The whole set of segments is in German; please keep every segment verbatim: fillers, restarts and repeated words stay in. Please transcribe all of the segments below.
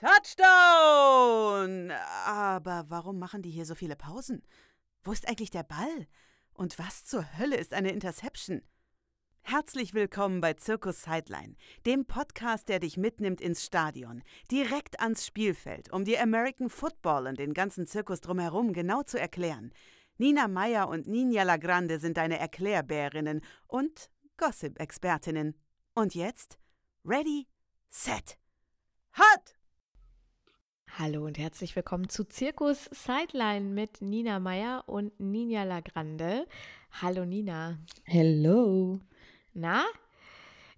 Touchdown! Aber warum machen die hier so viele Pausen? Wo ist eigentlich der Ball? Und was zur Hölle ist eine Interception? Herzlich willkommen bei Zirkus Sideline, dem Podcast, der dich mitnimmt ins Stadion, direkt ans Spielfeld, um dir American Football und den ganzen Zirkus drumherum genau zu erklären. Nina Meyer und Nina Lagrande sind deine Erklärbärinnen und Gossip-Expertinnen. Und jetzt, ready, set, hot! Hallo und herzlich willkommen zu Zirkus Sideline mit Nina Meyer und Nina Lagrande. Hallo Nina. Hello. Na?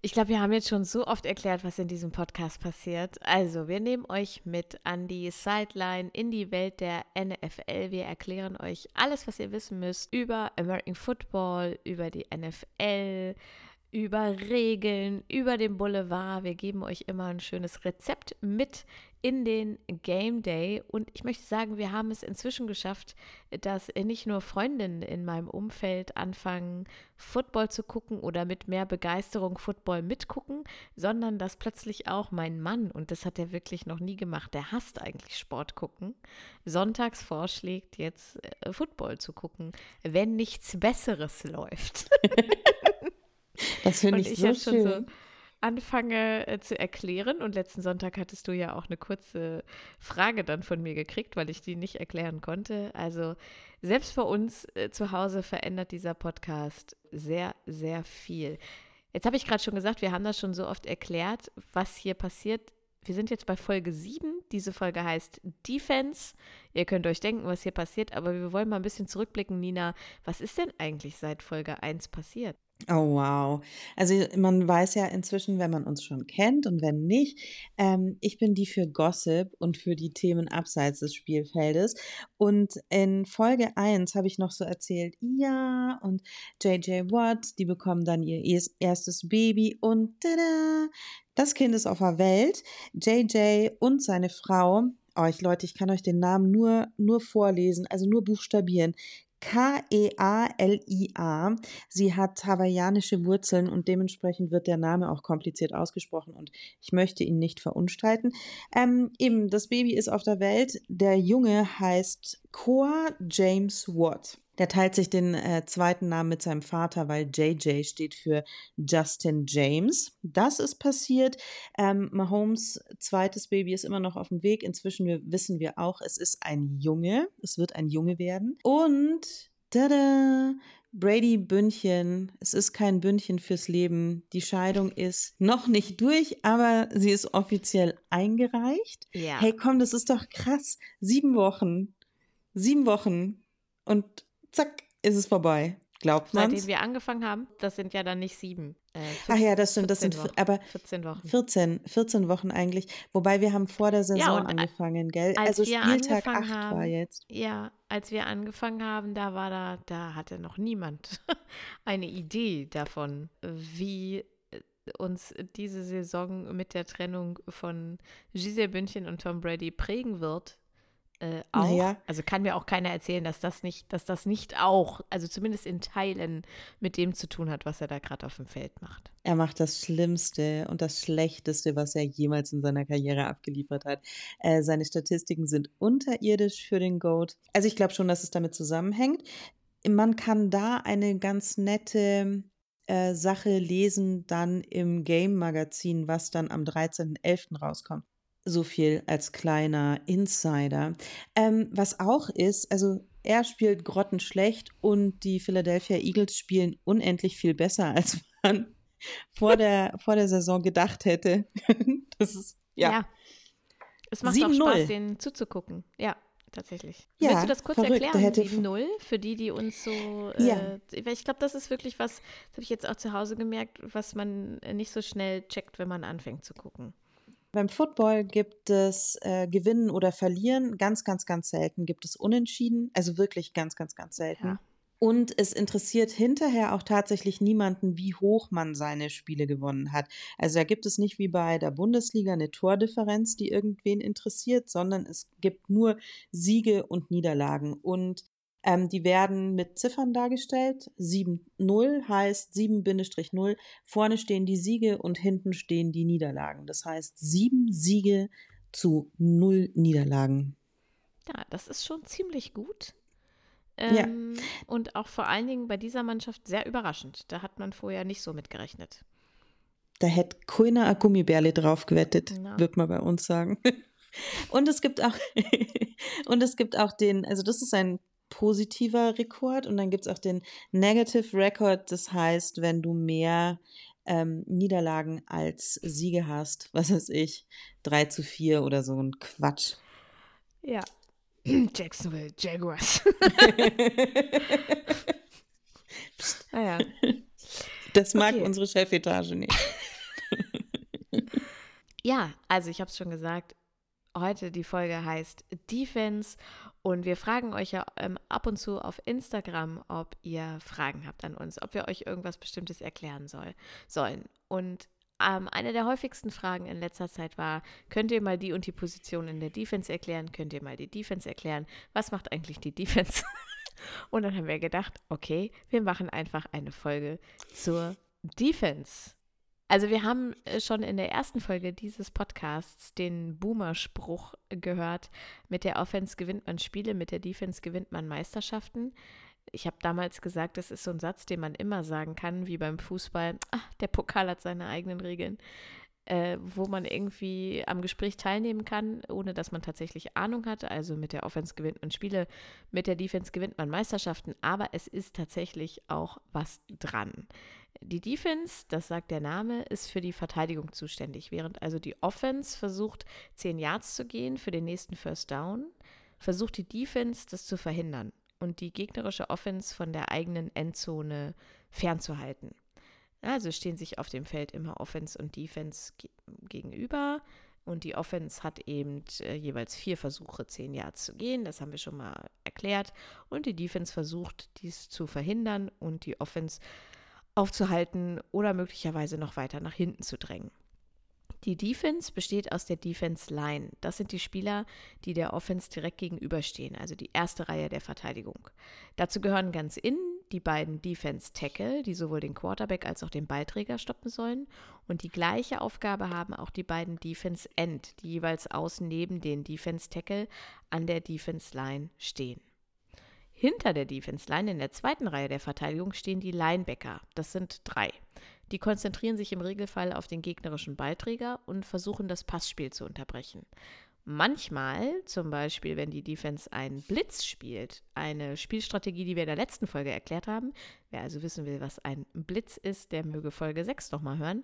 Ich glaube, wir haben jetzt schon so oft erklärt, was in diesem Podcast passiert. Also, wir nehmen euch mit an die Sideline in die Welt der N F L. Wir erklären euch alles, was ihr wissen müsst über American Football, über die N F L, über Regeln, über den Boulevard. Wir geben euch immer ein schönes Rezept mit in den Game Day. Und ich möchte sagen, wir haben es inzwischen geschafft, dass nicht nur Freundinnen in meinem Umfeld anfangen, Football zu gucken oder mit mehr Begeisterung Football mitgucken, sondern dass plötzlich auch mein Mann, und das hat er wirklich noch nie gemacht, der hasst eigentlich Sport gucken, sonntags vorschlägt, jetzt Football zu gucken, wenn nichts Besseres läuft. Das finde ich, ich so schön. Schon so anfange äh, zu erklären, und letzten Sonntag hattest du ja auch eine kurze Frage dann von mir gekriegt, weil ich die nicht erklären konnte. Also selbst bei uns äh, zu Hause verändert dieser Podcast sehr, sehr viel. Jetzt habe ich gerade schon gesagt, wir haben das schon so oft erklärt, was hier passiert. Wir sind jetzt bei Folge sieben. Diese Folge heißt Defense. Ihr könnt euch denken, was hier passiert, aber wir wollen mal ein bisschen zurückblicken. Nina, was ist denn eigentlich seit Folge eins passiert? Oh, wow. Also man weiß ja inzwischen, wenn man uns schon kennt und wenn nicht, ähm, ich bin die für Gossip und für die Themen abseits des Spielfeldes. Und in Folge eins habe ich noch so erzählt, ja, und J J Watt, die bekommen dann ihr erstes Baby und tada, das Kind ist auf der Welt. J J und seine Frau, euch Leute, ich kann euch den Namen nur, nur vorlesen, also nur buchstabieren. K E A L I A. Sie hat hawaiianische Wurzeln und dementsprechend wird der Name auch kompliziert ausgesprochen und ich möchte ihn nicht verunstalten. Ähm, eben, das Baby ist auf der Welt. Der Junge heißt Koa James Watt. Der teilt sich den äh, zweiten Namen mit seinem Vater, weil J J steht für Justin James. Das ist passiert. Ähm, Mahomes zweites Baby ist immer noch auf dem Weg. Inzwischen wir, wissen wir auch, es ist ein Junge. Es wird ein Junge werden. Und tada! Brady Bündchen, es ist kein Bündchen fürs Leben. Die Scheidung ist noch nicht durch, aber sie ist offiziell eingereicht. Ja. Hey, komm, das ist doch krass. Sieben Wochen. Sieben Wochen. Und zack, ist es vorbei. Glaubt man? Seitdem wir angefangen haben, das sind ja dann nicht sieben. Äh, fünf, Ach ja, das stimmt. Das sind Wochen, aber vierzehn Wochen. vierzehn, vierzehn Wochen eigentlich. Wobei wir haben vor der Saison ja, und, angefangen, gell? Als also wir Spieltag acht haben, war jetzt. Ja, als wir angefangen haben, da war da, da hatte noch niemand eine Idee davon, wie uns diese Saison mit der Trennung von Gisele Bündchen und Tom Brady prägen wird. Äh, auch, naja. Also kann mir auch keiner erzählen, dass das nicht, dass das nicht auch, also zumindest in Teilen mit dem zu tun hat, was er da gerade auf dem Feld macht. Er macht das Schlimmste und das Schlechteste, was er jemals in seiner Karriere abgeliefert hat. Äh, seine Statistiken sind unterirdisch für den GOAT. Also ich glaube schon, dass es damit zusammenhängt. Man kann da eine ganz nette äh, Sache lesen, dann im Game-Magazin, was dann am dreizehnten elften rauskommt. So viel als kleiner Insider. Ähm, was auch ist, also er spielt grottenschlecht und die Philadelphia Eagles spielen unendlich viel besser, als man vor der, vor der Saison gedacht hätte. Das ist, ja. ja. Es macht auch Spaß, denen zuzugucken. Ja, tatsächlich. Ja, willst du das kurz verrückt, erklären, sieben null, für die, die uns so, ja. äh, ich glaube, das ist wirklich was, das habe ich jetzt auch zu Hause gemerkt, was man nicht so schnell checkt, wenn man anfängt zu gucken. Beim Football gibt es äh, Gewinnen oder Verlieren. Ganz, ganz, ganz selten gibt es Unentschieden. Also wirklich ganz, ganz, ganz selten. Ja. Und es interessiert hinterher auch tatsächlich niemanden, wie hoch man seine Spiele gewonnen hat. Also da gibt es nicht wie bei der Bundesliga eine Tordifferenz, die irgendwen interessiert, sondern es gibt nur Siege und Niederlagen. Und ähm, die werden mit Ziffern dargestellt. sieben null heißt sieben null. Vorne stehen die Siege und hinten stehen die Niederlagen. Das heißt, sieben Siege zu null Niederlagen. Ja, das ist schon ziemlich gut. Ähm, ja. Und auch vor allen Dingen bei dieser Mannschaft sehr überraschend. Da hat man vorher nicht so mitgerechnet. Da hätte keiner ein Gummibärle drauf gewettet, wird man bei uns sagen. Und es gibt auch, und es gibt auch den, also das ist ein positiver Rekord, und dann gibt es auch den Negative Record, das heißt, wenn du mehr ähm, Niederlagen als Siege hast, was weiß ich, drei zu vier oder so ein Quatsch. Ja, Jacksonville Jaguars. Naja. Das mag okay. unsere Chefetage nicht. Ja, also ich habe es schon gesagt, heute die Folge heißt Defense, und wir fragen euch ja ähm, ab und zu auf Instagram, ob ihr Fragen habt an uns, ob wir euch irgendwas Bestimmtes erklären soll, sollen. Und ähm, eine der häufigsten Fragen in letzter Zeit war, könnt ihr mal die und die Position in der Defense erklären? Könnt ihr mal die Defense erklären? Was macht eigentlich die Defense? Und dann haben wir gedacht, okay, wir machen einfach eine Folge zur Defense. Also wir haben schon in der ersten Folge dieses Podcasts den Boomer-Spruch gehört, mit der Offense gewinnt man Spiele, mit der Defense gewinnt man Meisterschaften. Ich habe damals gesagt, das ist so ein Satz, den man immer sagen kann, wie beim Fußball, ach, der Pokal hat seine eigenen Regeln, äh, wo man irgendwie am Gespräch teilnehmen kann, ohne dass man tatsächlich Ahnung hat. Also mit der Offense gewinnt man Spiele, mit der Defense gewinnt man Meisterschaften, aber es ist tatsächlich auch was dran. Die Defense, das sagt der Name, ist für die Verteidigung zuständig, während also die Offense versucht, zehn Yards zu gehen für den nächsten First Down, versucht die Defense, das zu verhindern und die gegnerische Offense von der eigenen Endzone fernzuhalten. Also stehen sich auf dem Feld immer Offense und Defense ge- gegenüber, und die Offense hat eben äh, jeweils vier Versuche, zehn Yards zu gehen, das haben wir schon mal erklärt, und die Defense versucht, dies zu verhindern und die Offense aufzuhalten oder möglicherweise noch weiter nach hinten zu drängen. Die Defense besteht aus der Defense Line. Das sind die Spieler, die der Offense direkt gegenüberstehen, also die erste Reihe der Verteidigung. Dazu gehören ganz innen die beiden Defense Tackle, die sowohl den Quarterback als auch den Ballträger stoppen sollen. Und die gleiche Aufgabe haben auch die beiden Defense End, die jeweils außen neben den Defense Tackle an der Defense Line stehen. Hinter der Defense-Line in der zweiten Reihe der Verteidigung stehen die Linebacker. Das sind drei. Die konzentrieren sich im Regelfall auf den gegnerischen Ballträger und versuchen, das Passspiel zu unterbrechen. Manchmal, zum Beispiel, wenn die Defense einen Blitz spielt, eine Spielstrategie, die wir in der letzten Folge erklärt haben, wer also wissen will, was ein Blitz ist, der möge Folge sechs nochmal hören,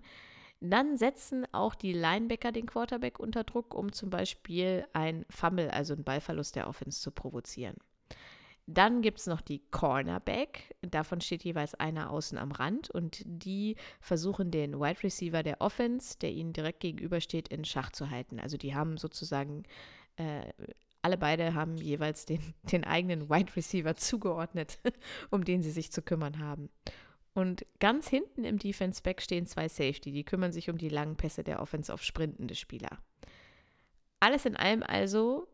dann setzen auch die Linebacker den Quarterback unter Druck, um zum Beispiel ein Fumble, also einen Ballverlust der Offense, zu provozieren. Dann gibt es noch die Cornerback, davon steht jeweils einer außen am Rand, und die versuchen, den Wide Receiver der Offense, der ihnen direkt gegenübersteht, in Schach zu halten. Also die haben sozusagen, äh, alle beide haben jeweils den, den eigenen Wide Receiver zugeordnet, um den sie sich zu kümmern haben. Und ganz hinten im Defense Back stehen zwei Safety, die kümmern sich um die langen Pässe der Offense auf sprintende Spieler. Alles in allem also,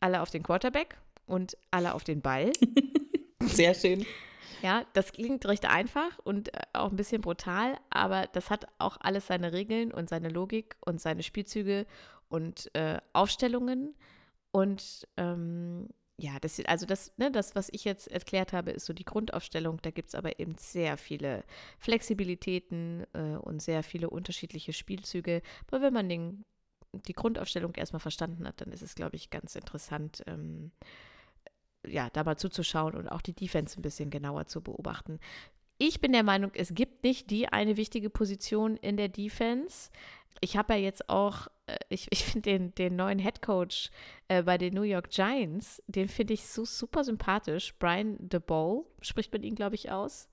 alle auf den Quarterback und alle auf den Ball. Sehr schön. Ja, das klingt recht einfach und auch ein bisschen brutal, aber das hat auch alles seine Regeln und seine Logik und seine Spielzüge und äh, Aufstellungen. Und ähm, ja, das, also das, ne, das, was ich jetzt erklärt habe, ist so die Grundaufstellung. Da gibt es aber eben sehr viele Flexibilitäten äh, und sehr viele unterschiedliche Spielzüge. Aber wenn man den, die Grundaufstellung erstmal verstanden hat, dann ist es, glaube ich, ganz interessant, ähm, ja, da mal zuzuschauen und auch die Defense ein bisschen genauer zu beobachten. Ich bin der Meinung, es gibt nicht die eine wichtige Position in der Defense. Ich habe ja jetzt auch, ich, ich finde den, den neuen Headcoach äh, bei den New York Giants, den finde ich so super sympathisch. Brian Daboll, spricht man ihn, glaube ich, aus.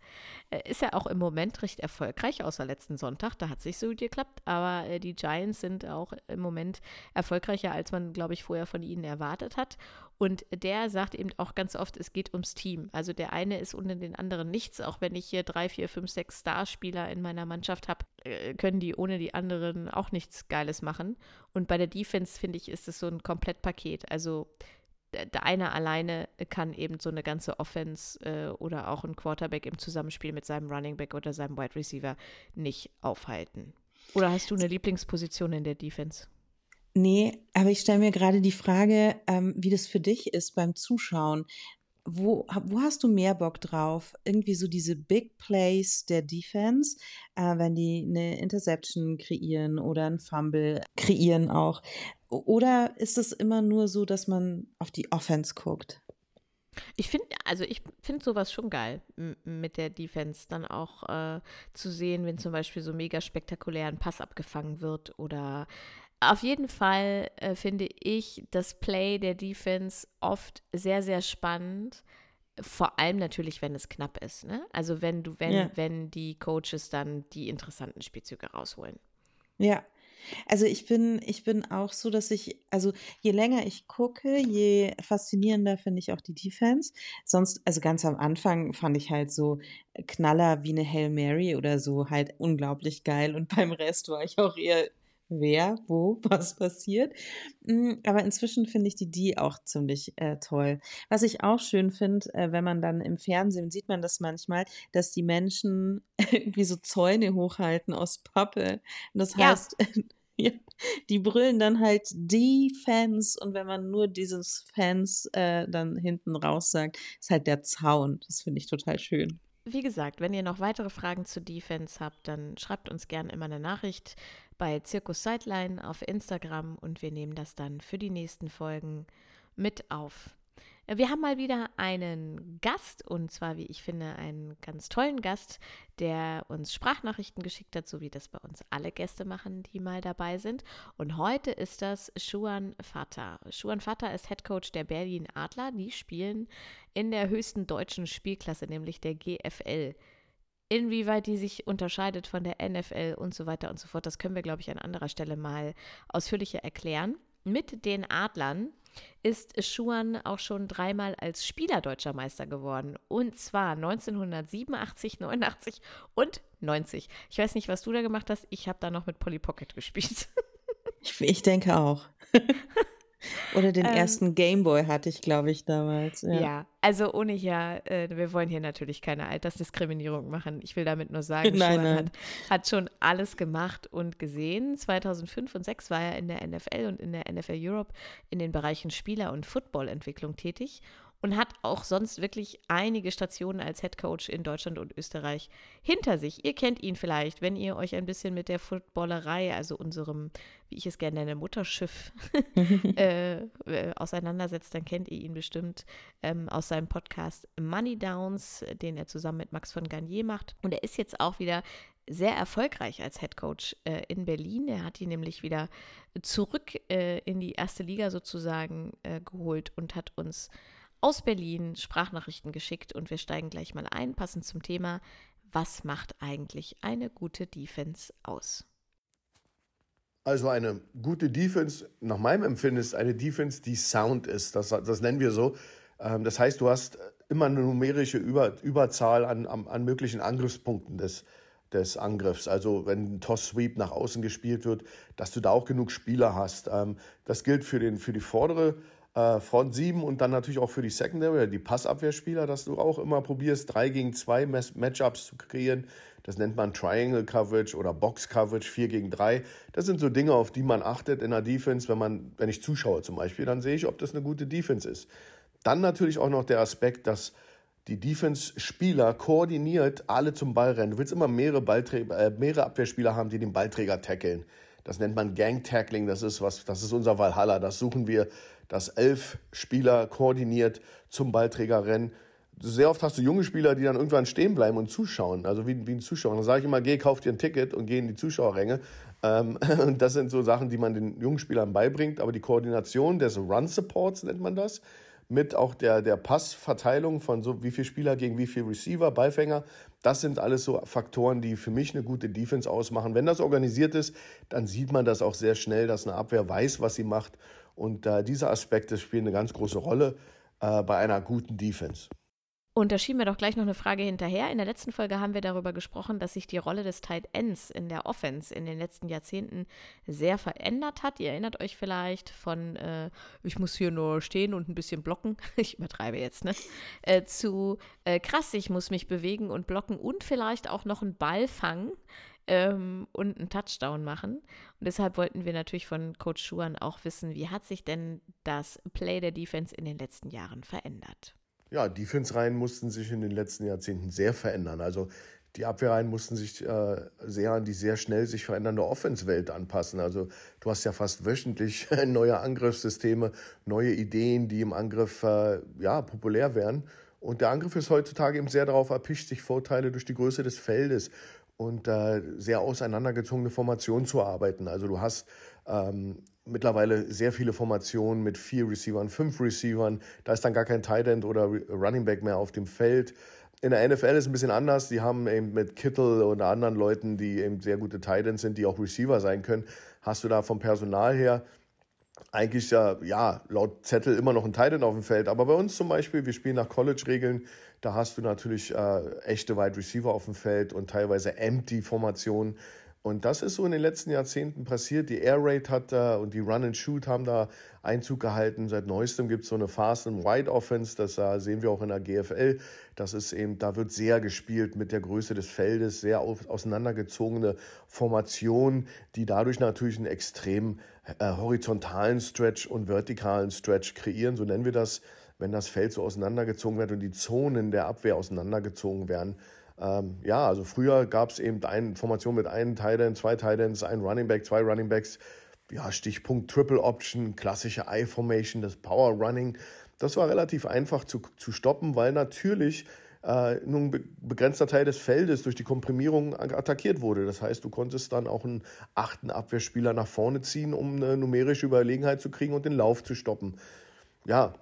Äh, ist ja auch im Moment recht erfolgreich, außer letzten Sonntag, da hat es nicht so gut geklappt. Aber äh, die Giants sind auch im Moment erfolgreicher, als man, glaube ich, vorher von ihnen erwartet hat. Und der sagt eben auch ganz oft, es geht ums Team. Also der eine ist ohne den anderen nichts. Auch wenn ich hier drei, vier, fünf, sechs Starspieler in meiner Mannschaft habe, können die ohne die anderen auch nichts Geiles machen. Und bei der Defense, finde ich, ist es so ein Komplettpaket. Also der eine alleine kann eben so eine ganze Offense äh, oder auch ein Quarterback im Zusammenspiel mit seinem Running Back oder seinem Wide Receiver nicht aufhalten. Oder hast du eine Lieblingsposition in der Defense? Nee, aber ich stelle mir gerade die Frage, ähm, wie das für dich ist beim Zuschauen. Wo, wo hast du mehr Bock drauf? Irgendwie so diese Big Plays der Defense, äh, wenn die eine Interception kreieren oder ein Fumble kreieren auch. Oder ist es immer nur so, dass man auf die Offense guckt? Ich finde, also ich finde sowas schon geil, m- mit der Defense dann auch äh, zu sehen, wenn zum Beispiel so mega spektakulär ein Pass abgefangen wird oder auf jeden Fall äh, finde ich das Play der Defense oft sehr, sehr spannend, vor allem natürlich, wenn es knapp ist, ne? Also wenn du, wenn, ja. wenn die Coaches dann die interessanten Spielzüge rausholen. Ja. Also ich bin, ich bin auch so, dass ich, also je länger ich gucke, je faszinierender finde ich auch die Defense. Sonst, also ganz am Anfang fand ich halt so Knaller wie eine Hail Mary oder so halt unglaublich geil und beim Rest war ich auch eher, wer, wo, was passiert. Aber inzwischen finde ich die die auch ziemlich äh, toll. Was ich auch schön finde, äh, wenn man dann im Fernsehen, sieht man das manchmal, dass die Menschen irgendwie so Zäune hochhalten aus Pappe. Und das ja. heißt, ja, die brüllen dann halt die Fans und wenn man nur dieses Fans äh, dann hinten raus sagt, ist halt der Zaun. Das finde ich total schön. Wie gesagt, wenn ihr noch weitere Fragen zu Defense habt, dann schreibt uns gerne immer eine Nachricht bei Zirkus Sideline auf Instagram und wir nehmen das dann für die nächsten Folgen mit auf. Wir haben mal wieder einen Gast und zwar, wie ich finde, einen ganz tollen Gast, der uns Sprachnachrichten geschickt hat, so wie das bei uns alle Gäste machen, die mal dabei sind. Und heute ist das Shuan Fatah. Shuan Fatah ist Headcoach der Berlin Adler. Die spielen in der höchsten deutschen Spielklasse, nämlich der G F L. Inwieweit die sich unterscheidet von der N F L und so weiter und so fort, das können wir, glaube ich, an anderer Stelle mal ausführlicher erklären. Mit den Adlern ist Shuan auch schon dreimal als Spieler Deutscher Meister geworden. Und zwar neunzehnhundertsiebenundachtzig, neunundachtzig und neunzig. Ich weiß nicht, was du da gemacht hast. Ich habe da noch mit Polly Pocket gespielt. Ich, ich denke auch. Oder den ähm, ersten Gameboy hatte ich, glaube ich, damals. Ja, ja also ohne hier, äh, wir wollen hier natürlich keine Altersdiskriminierung machen. Ich will damit nur sagen, nein, Schumann nein. Hat, hat schon alles gemacht und gesehen. zweitausendfünf und zweitausendsechs war er in der N F L und in der N F L Europe in den Bereichen Spieler- und Footballentwicklung tätig und hat auch sonst wirklich einige Stationen als Headcoach in Deutschland und Österreich hinter sich. Ihr kennt ihn vielleicht, wenn ihr euch ein bisschen mit der Footballerei, also unserem, wie ich es gerne nenne, Mutterschiff äh, äh, auseinandersetzt, dann kennt ihr ihn bestimmt ähm, aus seinem Podcast Money Downs, den er zusammen mit Max von Garnier macht. Und er ist jetzt auch wieder sehr erfolgreich als Headcoach äh, in Berlin. Er hat ihn nämlich wieder zurück äh, in die erste Liga sozusagen äh, geholt und hat uns aus Berlin Sprachnachrichten geschickt und wir steigen gleich mal ein, passend zum Thema, was macht eigentlich eine gute Defense aus? Also eine gute Defense, nach meinem Empfinden, ist eine Defense, die sound ist, das, das nennen wir so. Das heißt, du hast immer eine numerische Über, Überzahl an, an, an möglichen Angriffspunkten des, des Angriffs. Also wenn ein Toss-Sweep nach außen gespielt wird, dass du da auch genug Spieler hast. Das gilt für, den, für die vordere Front sieben und dann natürlich auch für die Secondary, die Passabwehrspieler, dass du auch immer probierst, drei gegen zwei Matchups zu kreieren. Das nennt man Triangle Coverage oder Box Coverage, vier gegen drei. Das sind so Dinge, auf die man achtet in der Defense, wenn man, wenn ich zuschaue zum Beispiel, dann sehe ich, ob das eine gute Defense ist. Dann natürlich auch noch der Aspekt, dass die Defense-Spieler koordiniert alle zum Ball rennen. Du willst immer mehrere, Ballträ- äh, mehrere Abwehrspieler haben, die den Ballträger tackeln. Das nennt man Gang-Tackling, das ist, was, das ist unser Valhalla, das suchen wir, dass elf Spieler koordiniert zum Ballträger rennen. Sehr oft hast du junge Spieler, die dann irgendwann stehen bleiben und zuschauen, also wie, wie ein Zuschauer. Dann sage ich immer, geh, kauf dir ein Ticket und geh in die Zuschauerränge. Ähm, und das sind so Sachen, die man den jungen Spielern beibringt, aber die Koordination des Run-Supports nennt man das, mit auch der, der Passverteilung von so wie viele Spieler gegen wie viele Receiver, Beifänger. Das sind alles so Faktoren, die für mich eine gute Defense ausmachen. Wenn das organisiert ist, dann sieht man das auch sehr schnell, dass eine Abwehr weiß, was sie macht. Und äh, diese Aspekte spielen eine ganz große Rolle äh, bei einer guten Defense. Und da schieben wir doch gleich noch eine Frage hinterher. In der letzten Folge haben wir darüber gesprochen, dass sich die Rolle des Tight Ends in der Offense in den letzten Jahrzehnten sehr verändert hat. Ihr erinnert euch vielleicht von, äh, ich muss hier nur stehen und ein bisschen blocken, ich übertreibe jetzt, ne? Äh, zu äh, krass, ich muss mich bewegen und blocken und vielleicht auch noch einen Ball fangen. ähm, und einen Touchdown machen. Und deshalb wollten wir natürlich von Coach Shuan auch wissen, wie hat sich denn das Play der Defense in den letzten Jahren verändert? Ja, Defense-Reihen mussten sich in den letzten Jahrzehnten sehr verändern. Also die Abwehrreihen mussten sich äh, sehr an die sehr schnell sich verändernde Offense-Welt anpassen. Also du hast ja fast wöchentlich neue Angriffssysteme, neue Ideen, die im Angriff äh, ja, populär werden. Und der Angriff ist heutzutage eben sehr darauf erpicht, sich Vorteile durch die Größe des Feldes und äh, sehr auseinandergezogene Formationen zu arbeiten. Also du hast ähm, mittlerweile sehr viele Formationen mit vier Receivern, fünf Receivern. Da ist dann gar kein Tight End oder Re- Running Back mehr auf dem Feld. In der N F L ist es ein bisschen anders. Die haben eben mit Kittle und anderen Leuten, die eben sehr gute Tight Ends sind, die auch Receiver sein können, hast du da vom Personal her eigentlich ja, ja laut Zettel immer noch ein Tight End auf dem Feld. Aber bei uns zum Beispiel, wir spielen nach College-Regeln, da hast du natürlich äh, echte Wide Receiver auf dem Feld und teilweise Empty-Formationen. Und das ist so in den letzten Jahrzehnten passiert. Die Air Raid hat da äh, und die Run and Shoot haben da Einzug gehalten. Seit Neuestem gibt es so eine Fast and Wide Offense. Das äh, sehen wir auch in der G F L. Das ist eben, da wird sehr gespielt mit der Größe des Feldes, sehr auf, auseinandergezogene Formationen, die dadurch natürlich einen extrem äh, horizontalen Stretch und vertikalen Stretch kreieren. So nennen wir das, wenn das Feld so auseinandergezogen wird und die Zonen der Abwehr auseinandergezogen werden. Ähm, ja, also früher gab es eben eine Formation mit einem Tight End, zwei Tight Ends, ein Running Back, zwei Running Backs, ja, Stichpunkt Triple Option, klassische I-Formation, das Power Running. Das war relativ einfach zu, zu stoppen, weil natürlich äh, nur ein be- begrenzter Teil des Feldes durch die Komprimierung attackiert wurde. Das heißt, du konntest dann auch einen achten Abwehrspieler nach vorne ziehen, um eine numerische Überlegenheit zu kriegen und den Lauf zu stoppen. Ja,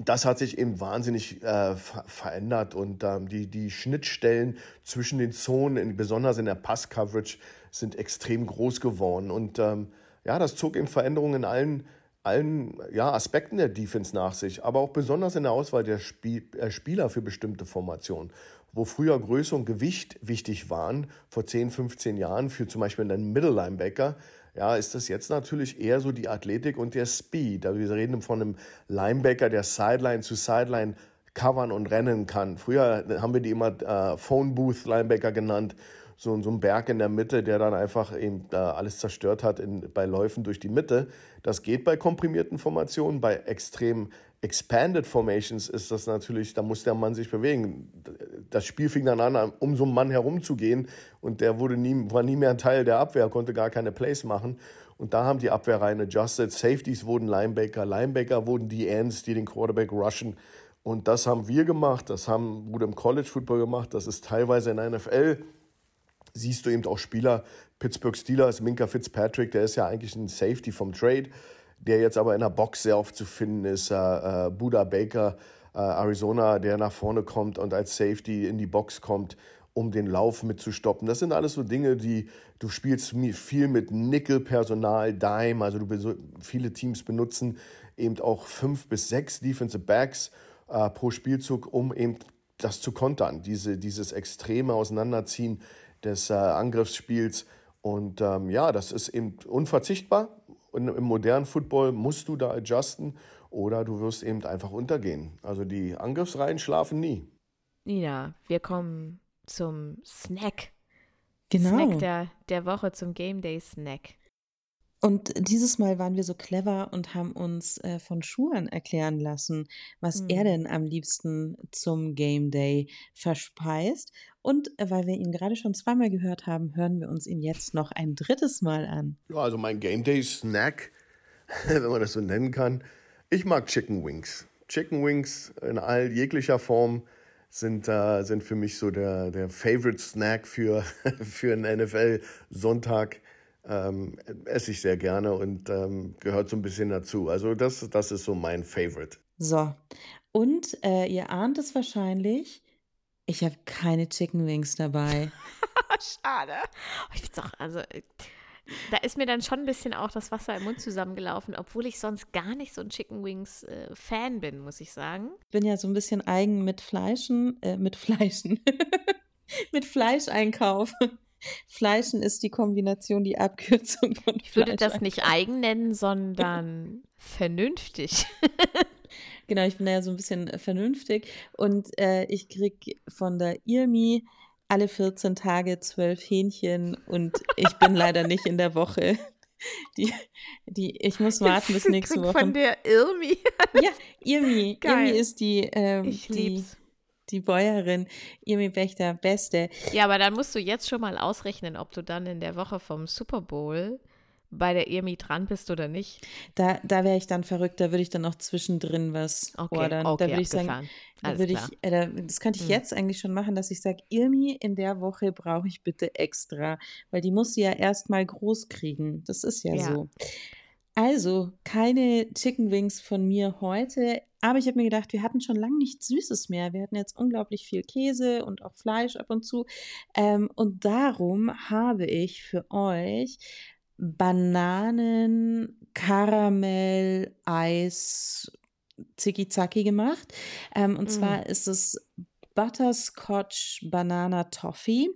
das hat sich eben wahnsinnig äh, ver- verändert und ähm, die, die Schnittstellen zwischen den Zonen, in, besonders in der Pass-Coverage, sind extrem groß geworden. Und ähm, ja, das zog eben Veränderungen in allen, allen ja, Aspekten der Defense nach sich, aber auch besonders in der Auswahl der Spie- äh, Spieler für bestimmte Formationen. Wo früher Größe und Gewicht wichtig waren, vor zehn, fünfzehn Jahren, für zum Beispiel einen Middle-Linebacker, ja, ist das jetzt natürlich eher so die Athletik und der Speed. Also wir reden von einem Linebacker, der Sideline zu Sideline covern und rennen kann. Früher haben wir die immer äh, Phone Booth Linebacker genannt. So, so ein Berg in der Mitte, der dann einfach eben äh, alles zerstört hat in, bei Läufen durch die Mitte. Das geht bei komprimierten Formationen. Bei extrem expanded Formations ist das natürlich, da muss der Mann sich bewegen. Das Spiel fing dann an, um so einen Mann herumzugehen. Und der wurde nie, war nie mehr ein Teil der Abwehr, konnte gar keine Plays machen. Und da haben die Abwehrreihen adjusted. Safeties wurden Linebacker, Linebacker wurden die Ends, die den Quarterback rushen. Und das haben wir gemacht, das haben gut im College-Football gemacht, das ist teilweise in der N F L. Siehst du eben auch Spieler, Pittsburgh Steelers, Minka Fitzpatrick, der ist ja eigentlich ein Safety vom Trade, der jetzt aber in der Box sehr oft zu finden ist. Äh, Buda Baker, äh, Arizona, der nach vorne kommt und als Safety in die Box kommt, um den Lauf mitzustoppen. Das sind alles so Dinge, die du spielst viel mit Nickel-Personal, Dime, also du, viele Teams benutzen eben auch fünf bis sechs Defensive Backs äh, pro Spielzug, um eben das zu kontern, diese, dieses extreme Auseinanderziehen des äh, Angriffsspiels. Und ähm, ja, das ist eben unverzichtbar. Und im modernen Football musst du da adjusten oder du wirst eben einfach untergehen. Also die Angriffsreihen schlafen nie. Nina, wir kommen zum Snack. Genau. Snack der, der Woche, zum Game Day Snack. Und dieses Mal waren wir so clever und haben uns äh, von Shuan erklären lassen, was mhm. er denn am liebsten zum Game Day verspeist. Und weil wir ihn gerade schon zweimal gehört haben, hören wir uns ihn jetzt noch ein drittes Mal an. Ja, also mein Game Day Snack, wenn man das so nennen kann. Ich mag Chicken Wings. Chicken Wings in all jeglicher Form sind, äh, sind für mich so der, der Favorite Snack für, für einen N F L-Sonntag. Ähm, esse ich sehr gerne und ähm, gehört so ein bisschen dazu. Also das, das ist so mein Favorite. So, und äh, ihr ahnt es wahrscheinlich, ich habe keine Chicken Wings dabei. Schade. Ich find's auch, also, da ist mir dann schon ein bisschen auch das Wasser im Mund zusammengelaufen, obwohl ich sonst gar nicht so ein Chicken Wings-Fan äh, bin, muss ich sagen. Ich bin ja so ein bisschen eigen mit Fleischen, äh, mit Fleischen, mit Fleischeinkauf. Fleischen ist die Kombination, die Abkürzung von Fleisch. Ich würde das nicht eigen nennen, sondern vernünftig. Genau, ich bin ja so ein bisschen vernünftig und äh, ich kriege von der Irmi alle vierzehn Tage zwölf Hähnchen und ich bin leider nicht in der Woche. Die, die, ich muss warten bis nächste Woche. Von der Irmi. Ja, Irmi. Geil. Irmi ist die, ähm, ich lieb's. die, die Bäuerin. Irmi Bechter, Beste. Ja, aber dann musst du jetzt schon mal ausrechnen, ob du dann in der Woche vom Super Bowl bei der Irmi dran bist oder nicht. Da, da wäre ich dann verrückt, da würde ich dann noch zwischendrin was okay, ordern. Okay, da würde ich sagen, da würde ich, äh, da, das könnte ich mhm. jetzt eigentlich schon machen, dass ich sage, Irmi, in der Woche brauche ich bitte extra, weil die muss sie ja erstmal groß kriegen. Das ist ja, ja so. Also, keine Chicken Wings von mir heute, aber ich habe mir gedacht, wir hatten schon lange nichts Süßes mehr. Wir hatten jetzt unglaublich viel Käse und auch Fleisch ab und zu. Ähm, und darum habe ich für euch Bananen, Karamell, Eis, Zicki-Zacki gemacht. Ähm, und mm. zwar ist es Butterscotch Banana Toffee.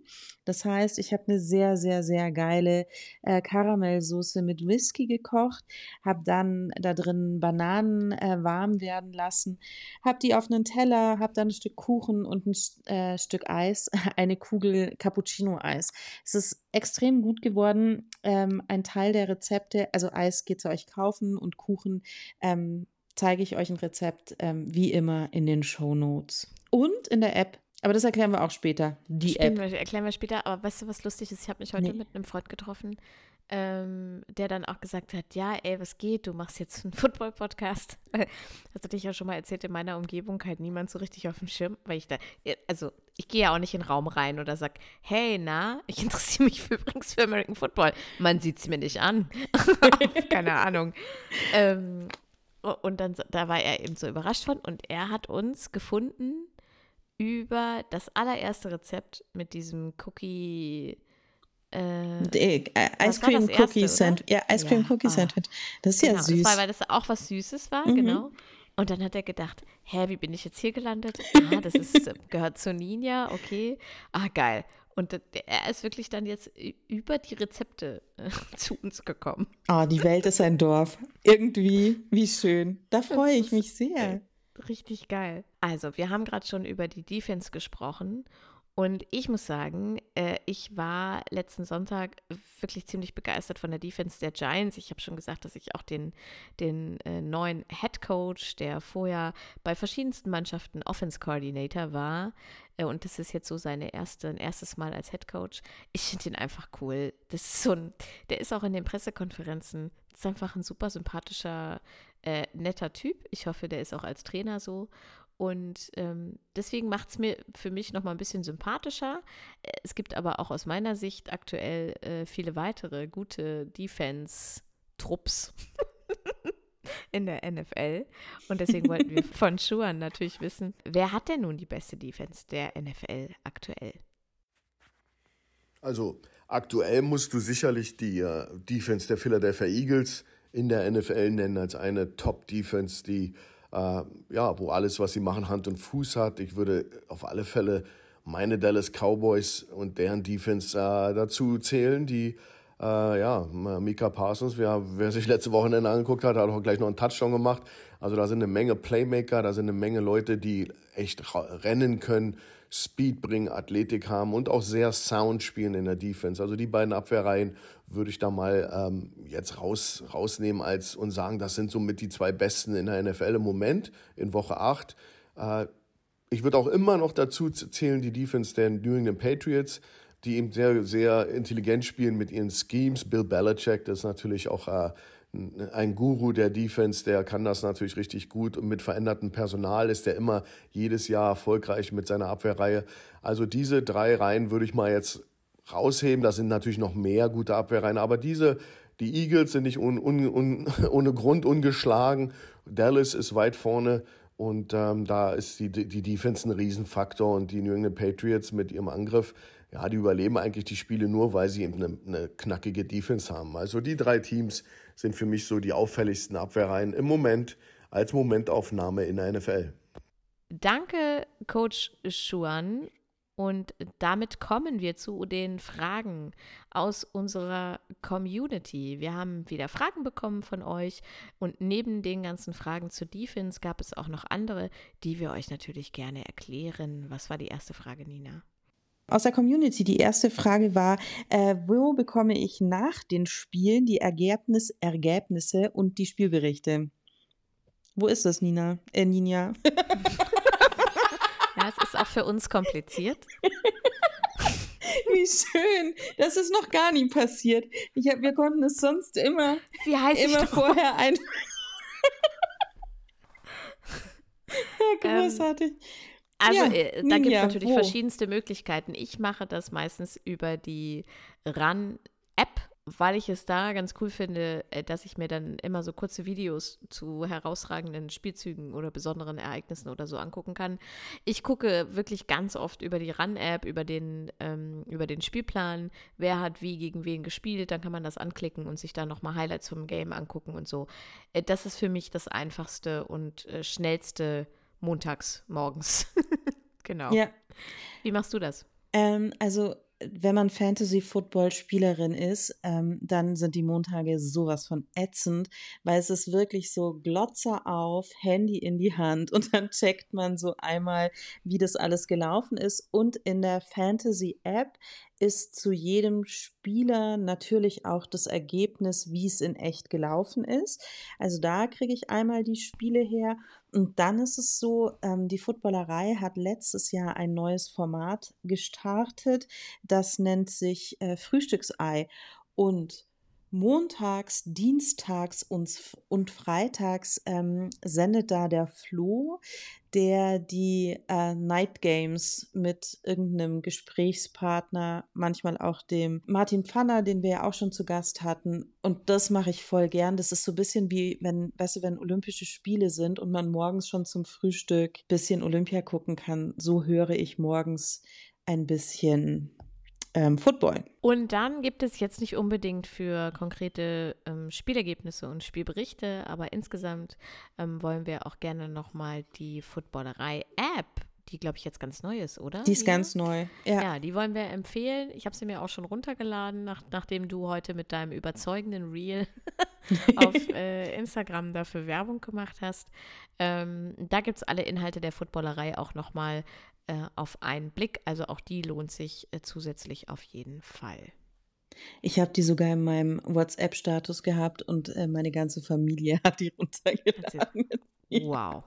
Das heißt, ich habe eine sehr, sehr, sehr geile äh, Karamellsoße mit Whisky gekocht, habe dann da drin Bananen äh, warm werden lassen, habe die auf einen Teller, habe dann ein Stück Kuchen und ein äh, Stück Eis, eine Kugel Cappuccino-Eis. Es ist extrem gut geworden. Ähm, ein Teil der Rezepte, also Eis geht zu euch kaufen und Kuchen ähm, zeige ich euch ein Rezept, ähm, wie immer in den Shownotes. Und in der App, aber das erklären wir auch später, die Stimmt, App. Erklären wir später, aber weißt du, was lustig ist? Ich habe mich heute nee. mit einem Freund getroffen, ähm, der dann auch gesagt hat, ja, ey, was geht, du machst jetzt einen Football-Podcast. Das hatte ich ja schon mal erzählt, in meiner Umgebung halt niemand so richtig auf dem Schirm, weil ich da, also ich gehe ja auch nicht in den Raum rein oder sag, hey, na, ich interessiere mich für, übrigens für American Football. Man sieht es mir nicht an. Keine Ahnung. ähm, und dann, da war er eben so überrascht von und er hat uns gefunden über das allererste Rezept mit diesem Cookie äh, Ice Cream Cookie Sandwich. Ja, Ice Cream Cookie Sandwich. Das ist ja süß. Das war, weil das auch was Süßes war, mhm. genau. Und dann hat er gedacht, hä, wie bin ich jetzt hier gelandet? Ah, das ist, gehört zu Nina, okay. Ah, geil. Und er ist wirklich dann jetzt über die Rezepte zu uns gekommen. Ah, oh, die Welt ist ein Dorf. Irgendwie, wie schön. Da freue ich mich sehr. Richtig geil. Also, wir haben gerade schon über die Defense gesprochen. Und ich muss sagen, äh, ich war letzten Sonntag wirklich ziemlich begeistert von der Defense der Giants. Ich habe schon gesagt, dass ich auch den, den äh, neuen Head Coach, der vorher bei verschiedensten Mannschaften Offense Coordinator war, äh, und das ist jetzt so seine erste, ein erstes Mal als Head Coach. Ich finde ihn einfach cool. Das ist so ein, der ist auch in den Pressekonferenzen, das ist einfach ein super sympathischer, äh, netter Typ. Ich hoffe, der ist auch als Trainer so. Und ähm, deswegen macht es mir für mich nochmal ein bisschen sympathischer. Es gibt aber auch aus meiner Sicht aktuell äh, viele weitere gute Defense-Trupps in der N F L. Und deswegen wollten wir von Shuan natürlich wissen, wer hat denn nun die beste Defense der N F L aktuell? Also aktuell musst du sicherlich die äh, Defense der Philadelphia Eagles in der N F L nennen als eine Top-Defense, die Uh, ja, wo alles, was sie machen, Hand und Fuß hat. Ich würde auf alle Fälle meine Dallas Cowboys und deren Defense uh, dazu zählen, die, uh, ja, Mika Parsons, wer, wer sich letzte Wochenende angeguckt hat, hat auch gleich noch einen Touchdown gemacht. Also da sind eine Menge Playmaker, da sind eine Menge Leute, die echt rennen können, Speed bringen, Athletik haben und auch sehr Sound spielen in der Defense. Also die beiden Abwehrreihen würde ich da mal ähm, jetzt raus, rausnehmen als und sagen, das sind somit die zwei Besten in der N F L im Moment, in Woche acht. Äh, ich würde auch immer noch dazu zählen, die Defense der New England Patriots, die eben sehr, sehr intelligent spielen mit ihren Schemes. Bill Belichick, das ist natürlich auch äh, ein Guru der Defense, der kann das natürlich richtig gut und mit verändertem Personal ist der immer jedes Jahr erfolgreich mit seiner Abwehrreihe. Also diese drei Reihen würde ich mal jetzt rausheben, da sind natürlich noch mehr gute Abwehrreihen, aber diese, die Eagles sind nicht un, un, un, ohne Grund ungeschlagen, Dallas ist weit vorne und ähm, da ist die, die Defense ein Riesenfaktor und die New England Patriots mit ihrem Angriff, ja, die überleben eigentlich die Spiele nur, weil sie eben eine, eine knackige Defense haben. Also die drei Teams sind für mich so die auffälligsten Abwehrreihen im Moment als Momentaufnahme in der N F L. Danke, Coach Shuan. Und damit kommen wir zu den Fragen aus unserer Community. Wir haben wieder Fragen bekommen von euch und neben den ganzen Fragen zu Defense gab es auch noch andere, die wir euch natürlich gerne erklären. Was war die erste Frage, Nina? aus der Community. Die erste Frage war, äh, wo bekomme ich nach den Spielen die Ergebnis, Ergebnisse und die Spielberichte? Wo ist das, Nina? Äh, Nina. Ja, es ist auch für uns kompliziert. Wie schön. Das ist noch gar nie passiert. Ich hab, wir konnten es sonst immer, Wie heißt immer vorher ein... Ja, großartig. Ähm, also ja, äh, da gibt es natürlich wo? verschiedenste Möglichkeiten. Ich mache das meistens über die Run-App, weil ich es da ganz cool finde, dass ich mir dann immer so kurze Videos zu herausragenden Spielzügen oder besonderen Ereignissen oder so angucken kann. Ich gucke wirklich ganz oft über die Run-App, über den, ähm, über den Spielplan, wer hat wie gegen wen gespielt, dann kann man das anklicken und sich dann nochmal Highlights vom Game angucken und so. Das ist für mich das einfachste und schnellste montags morgens. Genau. Ja. Wie machst du das? Ähm, also, wenn man Fantasy-Football-Spielerin ist, ähm, dann sind die Montage sowas von ätzend, weil es ist wirklich so Glotzer auf, Handy in die Hand und dann checkt man so einmal, wie das alles gelaufen ist. Und in der Fantasy-App ist zu jedem Spieler natürlich auch das Ergebnis, wie es in echt gelaufen ist. Also da kriege ich einmal die Spiele her. Und dann ist es so, ähm, die Footballerei hat letztes Jahr ein neues Format gestartet. Das nennt sich äh, Frühstücksei. Und montags, dienstags und, und freitags ähm, sendet da der Flo, der die äh, Night Games mit irgendeinem Gesprächspartner, manchmal auch dem Martin Pfanner, den wir ja auch schon zu Gast hatten. Und das mache ich voll gern. Das ist so ein bisschen wie, wenn, weißt du, wenn Olympische Spiele sind und man morgens schon zum Frühstück ein bisschen Olympia gucken kann, so höre ich morgens ein bisschen Football. Und dann gibt es jetzt nicht unbedingt für konkrete ähm, Spielergebnisse und Spielberichte, aber insgesamt ähm, wollen wir auch gerne nochmal die Footballerei-App, die, glaube ich, jetzt ganz neu ist, oder? Die ist Nina? Ganz neu, ja. Ja, die wollen wir empfehlen. Ich habe sie mir auch schon runtergeladen, nach, nachdem du heute mit deinem überzeugenden Reel auf äh, Instagram dafür Werbung gemacht hast. Ähm, da gibt es alle Inhalte der Footballerei auch nochmal auf einen Blick, also auch die lohnt sich zusätzlich auf jeden Fall. Ich habe die sogar in meinem WhatsApp-Status gehabt und meine ganze Familie hat die runtergeladen. Wow.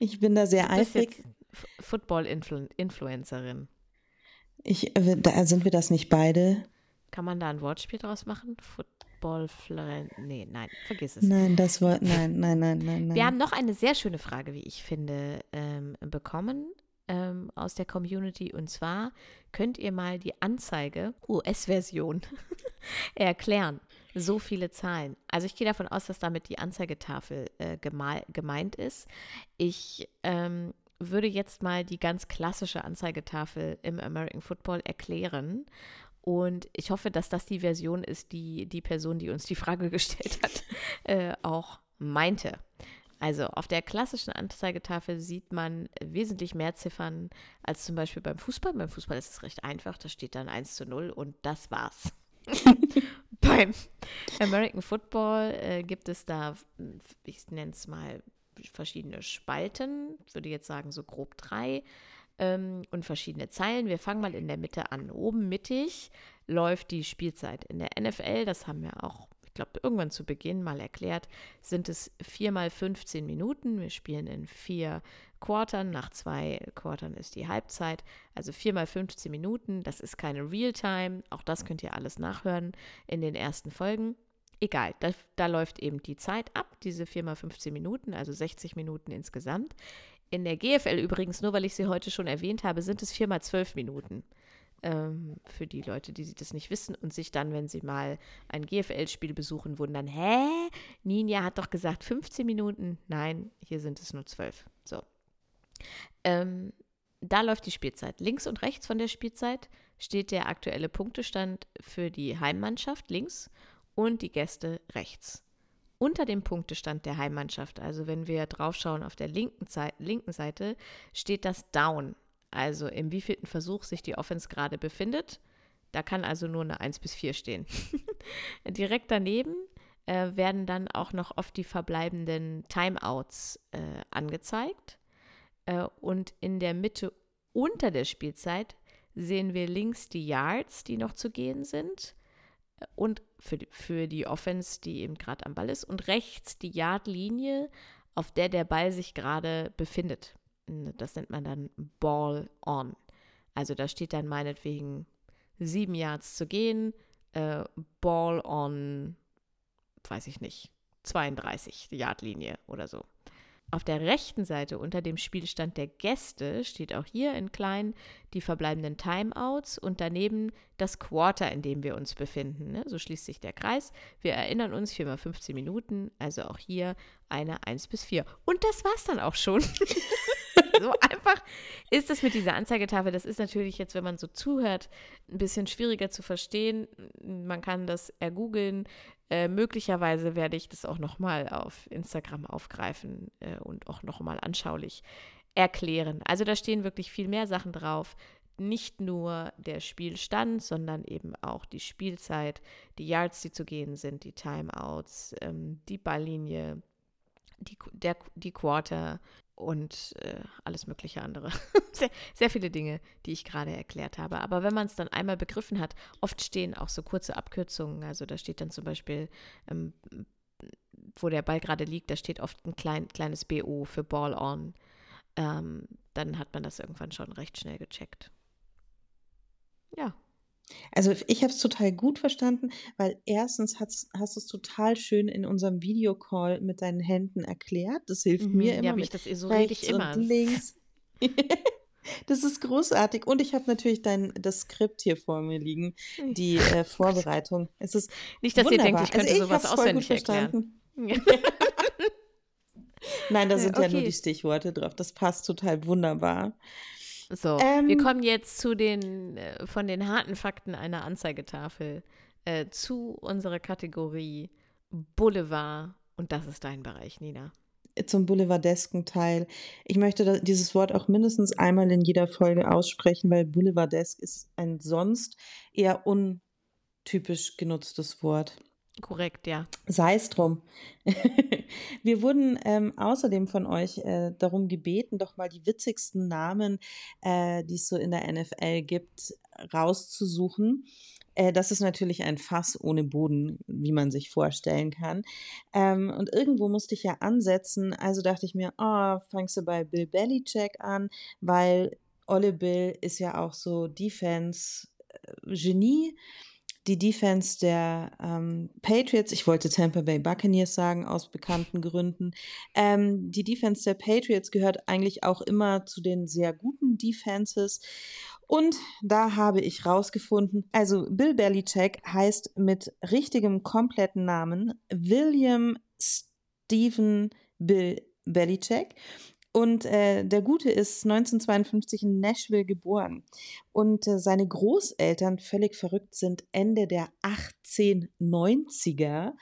Ich bin da sehr eifrig. Football-Influencerin. Ich, da sind wir das nicht beide? Kann man da ein Wortspiel draus machen? Football, nee, nein, vergiss es. Nein, das Wort, nein, nein, nein, nein, nein. Wir haben noch eine sehr schöne Frage, wie ich finde, ähm, bekommen. Aus der Community. Und zwar könnt ihr mal die Anzeige U S-Version erklären. So viele Zahlen. Also ich gehe davon aus, dass damit die Anzeigetafel äh, gemal- gemeint ist. Ich ähm, würde jetzt mal die ganz klassische Anzeigetafel im American Football erklären. Und ich hoffe, dass das die Version ist, die die Person, die uns die Frage gestellt hat, äh, auch meinte. Also auf der klassischen Anzeigetafel sieht man wesentlich mehr Ziffern als zum Beispiel beim Fußball. Beim Fußball ist es recht einfach, da steht dann eins zu null und das war's. Beim American Football äh, gibt es da, ich nenne es mal, verschiedene Spalten, würde jetzt sagen so grob drei ähm, und verschiedene Zeilen. Wir fangen mal in der Mitte an. Oben mittig läuft die Spielzeit in der N F L, das haben wir auch, ich glaube, irgendwann zu Beginn mal erklärt, sind es vier mal fünfzehn Minuten. Wir spielen in vier Quartern. Nach zwei Quartern ist die Halbzeit. Also vier mal fünfzehn Minuten. Das ist keine Realtime. Auch das könnt ihr alles nachhören in den ersten Folgen. Egal, da, da läuft eben die Zeit ab, diese vier mal fünfzehn Minuten, also sechzig Minuten insgesamt. In der G F L übrigens, nur weil ich sie heute schon erwähnt habe, sind es vier mal zwölf Minuten. Für die Leute, die das nicht wissen und sich dann, wenn sie mal ein G F L-Spiel besuchen, wundern, hä? Nina hat doch gesagt fünfzehn Minuten. Nein, hier sind es nur zwölf. So. Ähm, da läuft die Spielzeit. Links und rechts von der Spielzeit steht der aktuelle Punktestand für die Heimmannschaft links und die Gäste rechts. Unter dem Punktestand der Heimmannschaft, also wenn wir draufschauen auf der linken, Ze- linken Seite, steht das Down. Also im wievielten Versuch sich die Offense gerade befindet. Da kann also nur eine eins bis vier stehen. Direkt daneben äh, werden dann auch noch oft die verbleibenden Timeouts äh, angezeigt. Äh, und in der Mitte unter der Spielzeit sehen wir links die Yards, die noch zu gehen sind und für die, für die Offense, die eben gerade am Ball ist, und rechts die Yard-Linie, auf der der Ball sich gerade befindet. Das nennt man dann Ball on. Also da steht dann meinetwegen sieben Yards zu gehen, äh, Ball on, weiß ich nicht, zweiunddreißig Yard-Linie oder so. Auf der rechten Seite unter dem Spielstand der Gäste steht auch hier in klein die verbleibenden Timeouts und daneben das Quarter, in dem wir uns befinden. Ne? So schließt sich der Kreis. Wir erinnern uns, vier mal fünfzehn Minuten, also auch hier eine eins bis vier. Und das war's dann auch schon. So einfach ist das mit dieser Anzeigetafel. Das ist natürlich jetzt, wenn man so zuhört, ein bisschen schwieriger zu verstehen. Man kann das ergoogeln. Äh, möglicherweise werde ich das auch nochmal auf Instagram aufgreifen äh, und auch nochmal anschaulich erklären. Also da stehen wirklich viel mehr Sachen drauf. Nicht nur der Spielstand, sondern eben auch die Spielzeit, die Yards, die zu gehen sind, die Timeouts, ähm, die Balllinie, die, der, die Quarter und äh, alles mögliche andere. sehr, sehr viele Dinge, die ich gerade erklärt habe. Aber wenn man es dann einmal begriffen hat, oft stehen auch so kurze Abkürzungen. Also da steht dann zum Beispiel, ähm, wo der Ball gerade liegt, da steht oft ein klein, kleines B O für Ball on. Ähm, dann hat man das irgendwann schon recht schnell gecheckt. Ja. Also ich habe es total gut verstanden, weil erstens hast, hast du es total schön in unserem Videocall mit deinen Händen erklärt. Das hilft mhm, mir immer. Ja, mich mit das so rede ich immer. Und links. Das ist großartig. Und ich habe natürlich dein, das Skript hier vor mir liegen, die äh, Vorbereitung. Es ist nicht, dass wunderbar. Ihr denkt, ich könnte also ich sowas auswendig erklären. Nein, da sind okay. ja nur die Stichworte drauf. Das passt total wunderbar. So, ähm, wir kommen jetzt zu den, äh, von den harten Fakten einer Anzeigetafel äh, zu unserer Kategorie Boulevard. Und das ist dein Bereich, Nina. Zum boulevardesken Teil. Ich möchte da, dieses Wort auch mindestens einmal in jeder Folge aussprechen, weil boulevardesk ist ein sonst eher untypisch genutztes Wort. Korrekt, ja. Sei es drum. Wir wurden ähm, außerdem von euch äh, darum gebeten, doch mal die witzigsten Namen, äh, die es so in der N F L gibt, rauszusuchen. Äh, das ist natürlich ein Fass ohne Boden, wie man sich vorstellen kann. Ähm, und irgendwo musste ich ja ansetzen, also dachte ich mir, oh, fangst du bei Bill Belichick an, weil Olle Bill ist ja auch so Defense-Genie. Die Defense der ähm, Patriots, ich wollte Tampa Bay Buccaneers sagen, aus bekannten Gründen. Ähm, die Defense der Patriots gehört eigentlich auch immer zu den sehr guten Defenses. Und da habe ich rausgefunden, also Bill Belichick heißt mit richtigem, kompletten Namen William Stephen Bill Belichick. Und äh, der Gute ist neunzehnhundertzweiundfünfzig in Nashville geboren. Und äh, seine Großeltern, völlig verrückt, sind Ende der achtzehnhundertneunziger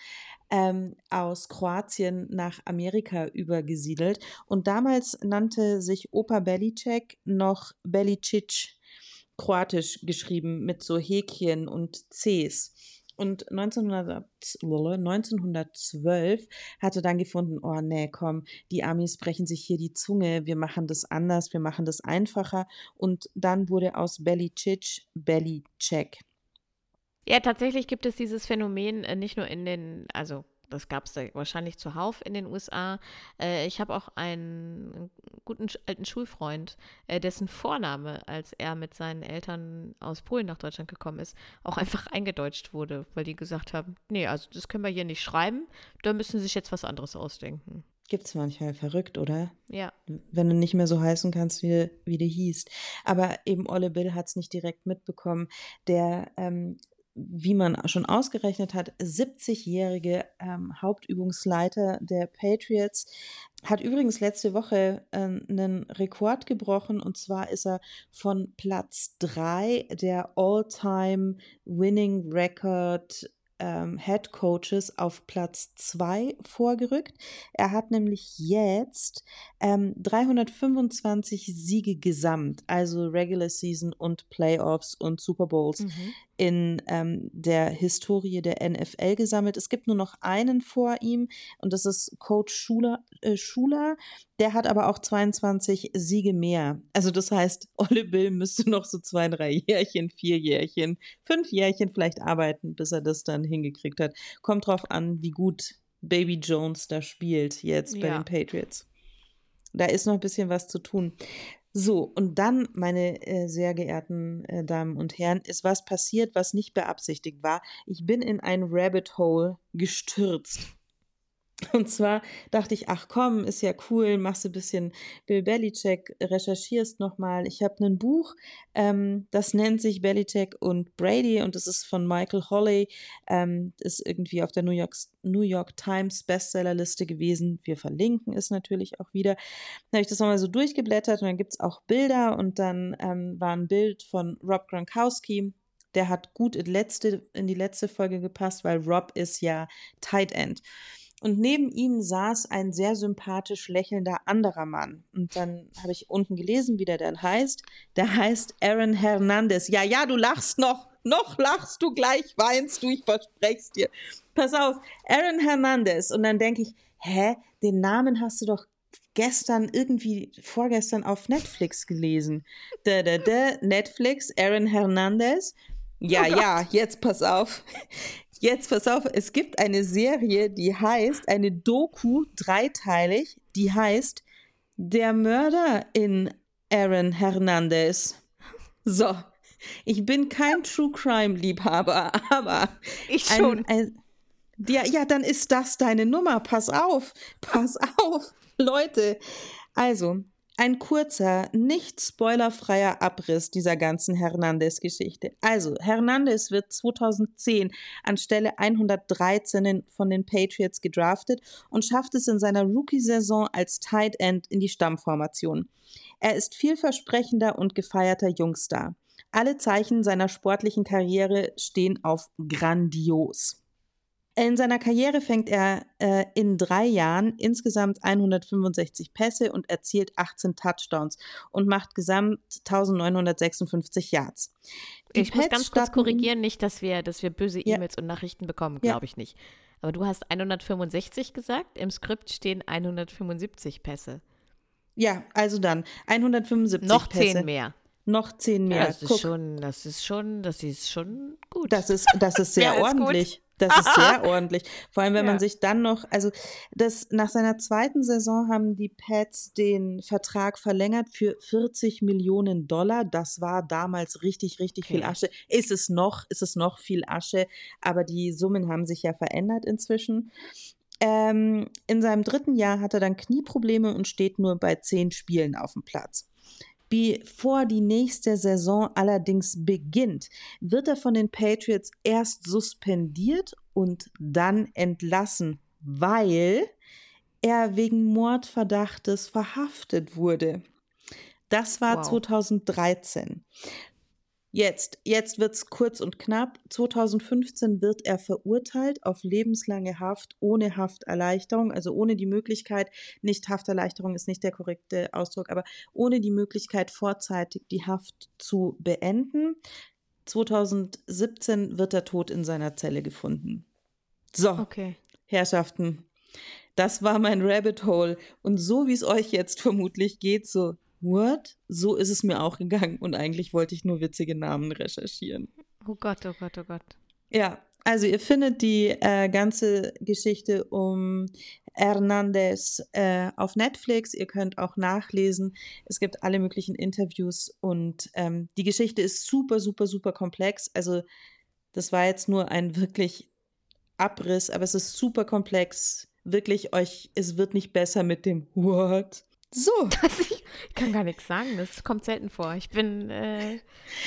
ähm, aus Kroatien nach Amerika übergesiedelt. Und damals nannte sich Opa Belichick noch Belicic, kroatisch geschrieben, mit so Häkchen und Cs. Und neunzehnhundertzwölf hatte dann gefunden, oh nee, komm, die Amis brechen sich hier die Zunge, wir machen das anders, wir machen das einfacher. Und dann wurde aus Belichick Belichick. Ja, tatsächlich gibt es dieses Phänomen nicht nur in den, also das gab es da wahrscheinlich zuhauf in den U S A. Ich habe auch einen guten alten Schulfreund, dessen Vorname, als er mit seinen Eltern aus Polen nach Deutschland gekommen ist, auch einfach eingedeutscht wurde, weil die gesagt haben, nee, also das können wir hier nicht schreiben, da müssen sie sich jetzt was anderes ausdenken. Gibt's manchmal verrückt, oder? Ja. Wenn du nicht mehr so heißen kannst, wie, wie du hießt. Aber eben Olle Bill hat es nicht direkt mitbekommen, der ähm, wie man schon ausgerechnet hat, siebzigjährige ähm, Hauptübungsleiter der Patriots, hat übrigens letzte Woche äh, einen Rekord gebrochen, und zwar ist er von Platz drei der All-Time Winning Record ähm, Head Coaches auf Platz zwei vorgerückt. Er hat nämlich jetzt ähm, dreihundertfünfundzwanzig Siege gesamt, also Regular Season und Playoffs und Super Bowls, mhm. in ähm, der Historie der N F L gesammelt. Es gibt nur noch einen vor ihm und das ist Coach Schuler. Äh, Schuler. Der hat aber auch zweiundzwanzig Siege mehr. Also das heißt, Olle Bill müsste noch so zwei, drei Jährchen, vier Jährchen, fünf Jährchen vielleicht arbeiten, bis er das dann hingekriegt hat. Kommt drauf an, wie gut Baby Jones da spielt jetzt ja. bei den Patriots. Da ist noch ein bisschen was zu tun. So, und dann, meine äh, sehr geehrten äh, Damen und Herren, ist was passiert, was nicht beabsichtigt war. Ich bin in ein Rabbit Hole gestürzt. Und zwar dachte ich, ach komm, ist ja cool, machst ein bisschen Bill Belichick, recherchierst nochmal. Ich habe ein Buch, ähm, das nennt sich Belichick und Brady und das ist von Michael Holley, ähm, ist irgendwie auf der New York, New York Times Bestsellerliste gewesen. Wir verlinken es natürlich auch wieder. Dann habe ich das nochmal so durchgeblättert und dann gibt es auch Bilder und dann ähm, war ein Bild von Rob Gronkowski. Der hat gut in, letzte, in die letzte Folge gepasst, weil Rob ist ja Tight End. Und neben ihm saß ein sehr sympathisch lächelnder anderer Mann. Und dann habe ich unten gelesen, wie der dann heißt. Der heißt Aaron Hernandez. Ja, ja, du lachst noch. Noch lachst du, gleich weinst du, ich versprech's dir. Pass auf, Aaron Hernandez. Und dann denke ich, hä, den Namen hast du doch gestern irgendwie, vorgestern auf Netflix gelesen. Da, da, da, Netflix, Aaron Hernandez. Ja, oh ja, jetzt pass auf. Jetzt, pass auf, es gibt eine Serie, die heißt, eine Doku, dreiteilig, die heißt Der Mörder in Aaron Hernandez. So, ich bin kein True-Crime-Liebhaber, aber... Ich schon. Ein, ein, ja, ja, dann ist das deine Nummer, pass auf, pass auf, Leute. Also... Ein kurzer, nicht spoilerfreier Abriss dieser ganzen Hernandez-Geschichte. Also, Hernandez wird zweitausendzehn an Stelle hundertdreizehn von den Patriots gedraftet und schafft es in seiner Rookie-Saison als Tight End in die Stammformation. Er ist vielversprechender und gefeierter Jungstar. Alle Zeichen seiner sportlichen Karriere stehen auf grandios. In seiner Karriere fängt er äh, in drei Jahren insgesamt hundertfünfundsechzig Pässe und erzielt achtzehn Touchdowns und macht gesamt eintausendneunhundertsechsundfünfzig Yards. Die ich Pets muss ganz starten, kurz korrigieren, nicht, dass wir, dass wir böse ja. E-Mails und Nachrichten bekommen, glaube ja. ich nicht. Aber du hast hundertfünfundsechzig gesagt, im Skript stehen hundertfünfundsiebzig Pässe. Ja, also dann hundertfünfundsiebzig Noch Pässe. zehn mehr. Noch zehn mehr. Ja, das, ist schon, das ist schon, das ist schon gut. Das ist, das ist sehr ja, ordentlich. Ist Das ist sehr ordentlich. Vor allem, wenn ja. man sich dann noch, also das, nach seiner zweiten Saison haben die Pats den Vertrag verlängert für vierzig Millionen Dollar. Das war damals richtig, richtig okay. viel Asche. Ist es noch, ist es noch viel Asche, aber die Summen haben sich ja verändert inzwischen. Ähm, in seinem dritten Jahr hat er dann Knieprobleme und steht nur bei zehn Spielen auf dem Platz. Bevor die nächste Saison allerdings beginnt, wird er von den Patriots erst suspendiert und dann entlassen, weil er wegen Mordverdachtes verhaftet wurde. Das war wow. zweitausenddreizehn. Jetzt, jetzt wird es kurz und knapp. zweitausendfünfzehn wird er verurteilt auf lebenslange Haft ohne Hafterleichterung, also ohne die Möglichkeit, nicht Hafterleichterung ist nicht der korrekte Ausdruck, aber ohne die Möglichkeit, vorzeitig die Haft zu beenden. zweitausendsiebzehn wird er tot in seiner Zelle gefunden. So, okay. Herrschaften, das war mein Rabbit Hole. Und so wie es euch jetzt vermutlich geht, so... What? So ist es mir auch gegangen und eigentlich wollte ich nur witzige Namen recherchieren. Oh Gott, oh Gott, oh Gott. Ja, also ihr findet die äh, ganze Geschichte um Hernandez äh, auf Netflix. Ihr könnt auch nachlesen. Es gibt alle möglichen Interviews und ähm, die Geschichte ist super, super, super komplex. Also das war jetzt nur ein wirklich Abriss, aber es ist super komplex. Wirklich euch, es wird nicht besser mit dem What? So. Das, ich kann gar nichts sagen, das kommt selten vor. Ich bin, äh,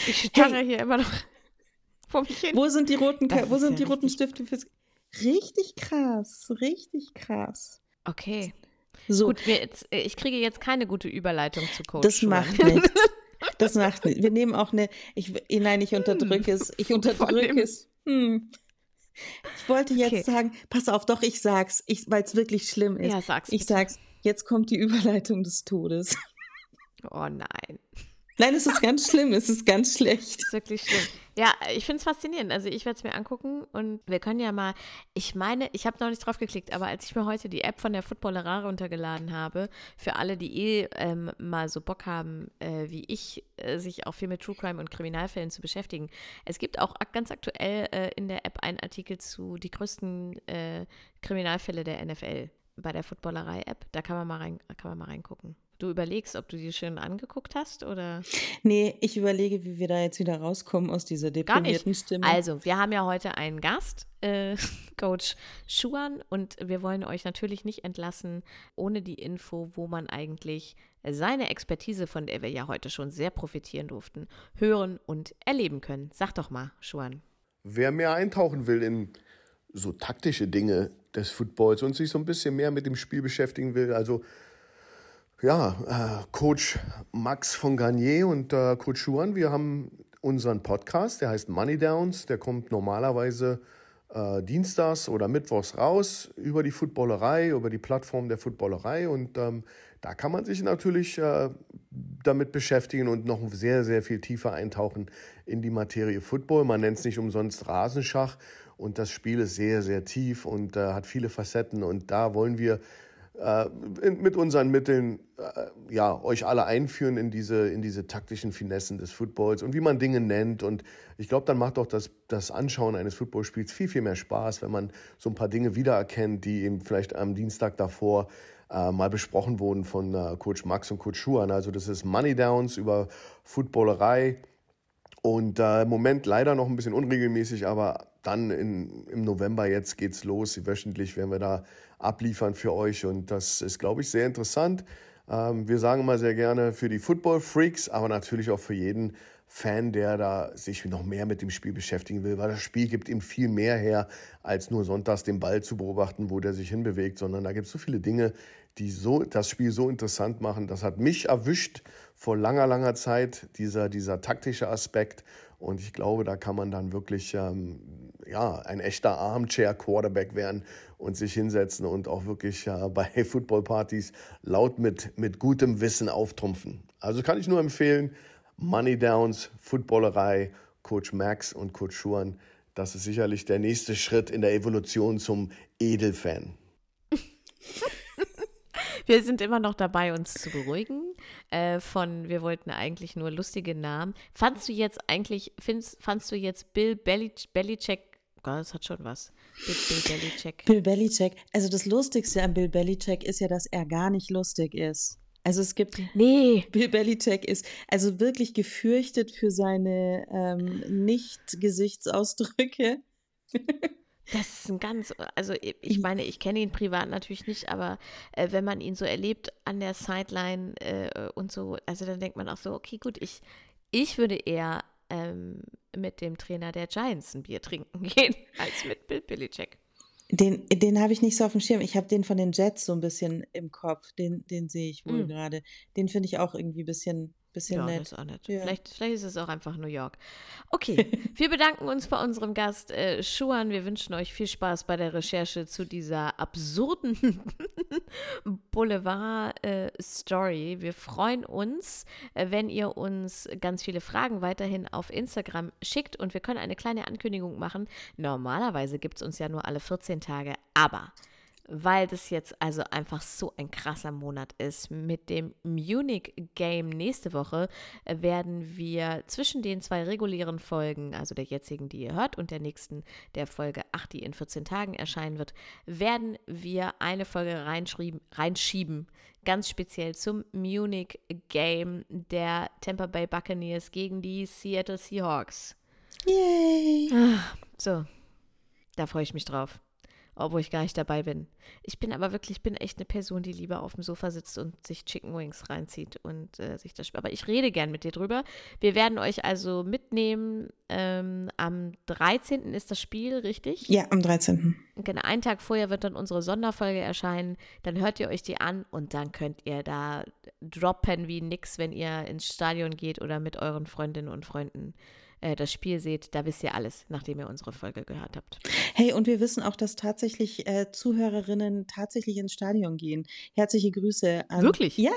ich starre hey. hier immer noch vor mich hin. Wo sind die roten, Ka- wo sind ja die roten Stifte fürs... Richtig krass, richtig krass. Okay. So. Gut, wir jetzt, ich kriege jetzt keine gute Überleitung zu Coach. Das macht nichts. Das macht nichts. Wir nehmen auch eine, ich, nein, ich unterdrücke hm. es, ich unterdrücke es. Hm. Ich wollte jetzt okay. sagen, pass auf, doch, ich sag's, ich, weil es wirklich schlimm ist. Ja, sag's. Ich sag's. Jetzt kommt die Überleitung des Todes. Oh nein. Nein, es ist ganz schlimm, es ist ganz schlecht. Es ist wirklich schlimm. Ja, ich finde es faszinierend. Also ich werde es mir angucken und wir können ja mal, ich meine, ich habe noch nicht drauf geklickt, aber als ich mir heute die App von der Footballerei runtergeladen habe, für alle, die eh ähm, mal so Bock haben, äh, wie ich, äh, sich auch viel mit True Crime und Kriminalfällen zu beschäftigen. Es gibt auch ganz aktuell äh, in der App einen Artikel zu die größten äh, Kriminalfälle der N F L bei der Footballerei-App. Da kann man mal rein, kann man mal reingucken. Du überlegst, ob du die schön angeguckt hast, oder? Nee, ich überlege, wie wir da jetzt wieder rauskommen aus dieser deprimierten Stimme. Also, wir haben ja heute einen Gast, äh, Coach Shuan, und wir wollen euch natürlich nicht entlassen ohne die Info, wo man eigentlich seine Expertise, von der wir ja heute schon sehr profitieren durften, hören und erleben können. Sag doch mal, Shuan. Wer mehr eintauchen will in so taktische Dinge des Footballs und sich so ein bisschen mehr mit dem Spiel beschäftigen will, also Ja, äh, Coach Max von Garnier und äh, Coach Shuan, wir haben unseren Podcast, der heißt Money Downs. Der kommt normalerweise äh, dienstags oder mittwochs raus über die Footballerei, über die Plattform der Footballerei. Und ähm, da kann man sich natürlich äh, damit beschäftigen und noch sehr, sehr viel tiefer eintauchen in die Materie Football. Man nennt es nicht umsonst Rasenschach. Und das Spiel ist sehr, sehr tief und äh, hat viele Facetten. Und da wollen wir mit unseren Mitteln ja, euch alle einführen in diese, in diese taktischen Finessen des Footballs und wie man Dinge nennt. Und ich glaube, dann macht auch das, das Anschauen eines Footballspiels viel, viel mehr Spaß, wenn man so ein paar Dinge wiedererkennt, die eben vielleicht am Dienstag davor äh, mal besprochen wurden von äh, Coach Max und Coach Shuan. Also das ist Money Downs über Footballerei. Und äh, im Moment leider noch ein bisschen unregelmäßig, aber dann in, im November jetzt geht's los. Wöchentlich werden wir da abliefern für euch und das ist, glaube ich, sehr interessant. Ähm, wir sagen immer sehr gerne für die Football-Freaks, aber natürlich auch für jeden Fan, der da sich noch mehr mit dem Spiel beschäftigen will, weil das Spiel gibt ihm viel mehr her, als nur sonntags den Ball zu beobachten, wo der sich hinbewegt, sondern da gibt es so viele Dinge, die so, das Spiel so interessant machen. Das hat mich erwischt vor langer, langer Zeit, dieser, dieser taktische Aspekt. Und ich glaube, da kann man dann wirklich ähm, ja, ein echter Armchair-Quarterback werden und sich hinsetzen und auch wirklich äh, bei Footballpartys laut mit, mit gutem Wissen auftrumpfen. Also kann ich nur empfehlen, Money Downs, Footballerei, Coach Max und Coach Shuan. Das ist sicherlich der nächste Schritt in der Evolution zum Edelfan. Wir sind immer noch dabei, uns zu beruhigen. Äh, von wir wollten eigentlich nur lustige Namen. Fandst du jetzt eigentlich, findest, fandst du jetzt Bill Belich- Belichick? Gott, das hat schon was. Bill, Bill Belichick. Bill Belichick. Also das Lustigste an Bill Belichick ist ja, dass er gar nicht lustig ist. Also es gibt, nee. Bill Belichick ist also wirklich gefürchtet für seine ähm, Nicht-Gesichtsausdrücke. Das ist ein ganz, also ich meine, ich kenne ihn privat natürlich nicht, aber äh, wenn man ihn so erlebt an der Sideline äh, und so, also dann denkt man auch so, okay, gut, ich, ich würde eher ähm, mit dem Trainer der Giants ein Bier trinken gehen, als mit Bill Belichick. Den, den habe ich nicht so auf dem Schirm. Ich habe den von den Jets so ein bisschen im Kopf. Den, den sehe ich wohl mm. gerade. Den finde ich auch irgendwie ein bisschen, bisschen ja, nett. Ist auch nett. Ja. Vielleicht, vielleicht ist es auch einfach New York. Okay, wir bedanken uns bei unserem Gast äh, Shuan. Wir wünschen euch viel Spaß bei der Recherche zu dieser absurden Boulevard-Story. Äh, wir freuen uns, äh, wenn ihr uns ganz viele Fragen weiterhin auf Instagram schickt. Und wir können eine kleine Ankündigung machen. Normalerweise gibt es uns ja nur alle vierzehn Tage, aber weil das jetzt also einfach so ein krasser Monat ist. Mit dem Munich Game nächste Woche werden wir zwischen den zwei regulären Folgen, also der jetzigen, die ihr hört, und der nächsten, der Folge acht, die in vierzehn Tagen erscheinen wird, werden wir eine Folge reinschieben, ganz speziell zum Munich Game der Tampa Bay Buccaneers gegen die Seattle Seahawks. Yay! So, da freue ich mich drauf. Obwohl ich gar nicht dabei bin. Ich bin aber wirklich, ich bin echt eine Person, die lieber auf dem Sofa sitzt und sich Chicken Wings reinzieht und äh, sich das. Aber ich rede gern mit dir drüber. Wir werden euch also mitnehmen. Ähm, am dreizehnten ist das Spiel, richtig? Ja, am dreizehnten Genau, einen Tag vorher wird dann unsere Sonderfolge erscheinen. Dann hört ihr euch die an und dann könnt ihr da droppen wie nix, wenn ihr ins Stadion geht oder mit euren Freundinnen und Freunden das Spiel seht, da wisst ihr alles, nachdem ihr unsere Folge gehört habt. Hey, und wir wissen auch, dass tatsächlich äh, Zuhörerinnen tatsächlich ins Stadion gehen. Herzliche Grüße an... Wirklich? Ja,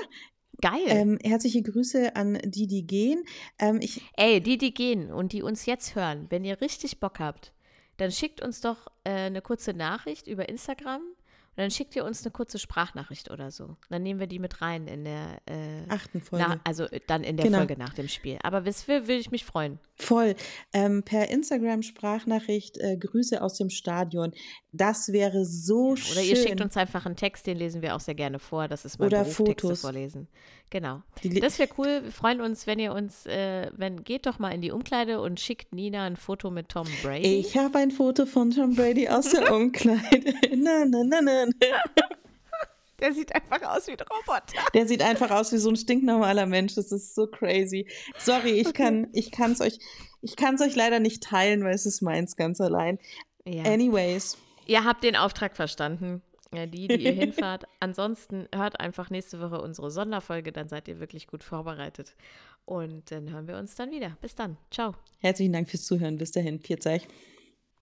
Geil. Ähm, herzliche Grüße an die, die gehen. Ähm, ich Ey, die, die gehen und die uns jetzt hören, wenn ihr richtig Bock habt, dann schickt uns doch äh, eine kurze Nachricht über Instagram. Und dann schickt ihr uns eine kurze Sprachnachricht oder so. Dann nehmen wir die mit rein in der äh, achten Folge. Na, also dann in der genau. Folge nach dem Spiel. Aber bis will, will ich mich freuen. Voll. Ähm, per Instagram-Sprachnachricht äh, Grüße aus dem Stadion. Das wäre so ja, oder schön. Oder ihr schickt uns einfach einen Text, den lesen wir auch sehr gerne vor. Das ist mein oder Beruf, Fotos. Texte vorlesen. Genau. Die das wäre cool. Wir freuen uns, wenn ihr uns, äh, wenn geht doch mal in die Umkleide und schickt Nina ein Foto mit Tom Brady. Ich habe ein Foto von Tom Brady aus der Umkleide. Na, na, na, na. Der sieht einfach aus wie ein Roboter. Der sieht einfach aus wie so ein stinknormaler Mensch. Das ist so crazy. Sorry, ich okay. kann, ich kann's euch, ich kann's euch leider nicht teilen, weil es ist meins ganz allein. Ja. Anyways. Ihr habt den Auftrag verstanden. Ja, die, die ihr hinfahrt. Ansonsten hört einfach nächste Woche unsere Sonderfolge, dann seid ihr wirklich gut vorbereitet. Und dann hören wir uns dann wieder. Bis dann. Ciao. Herzlichen Dank fürs Zuhören. Bis dahin. Pfiat euch.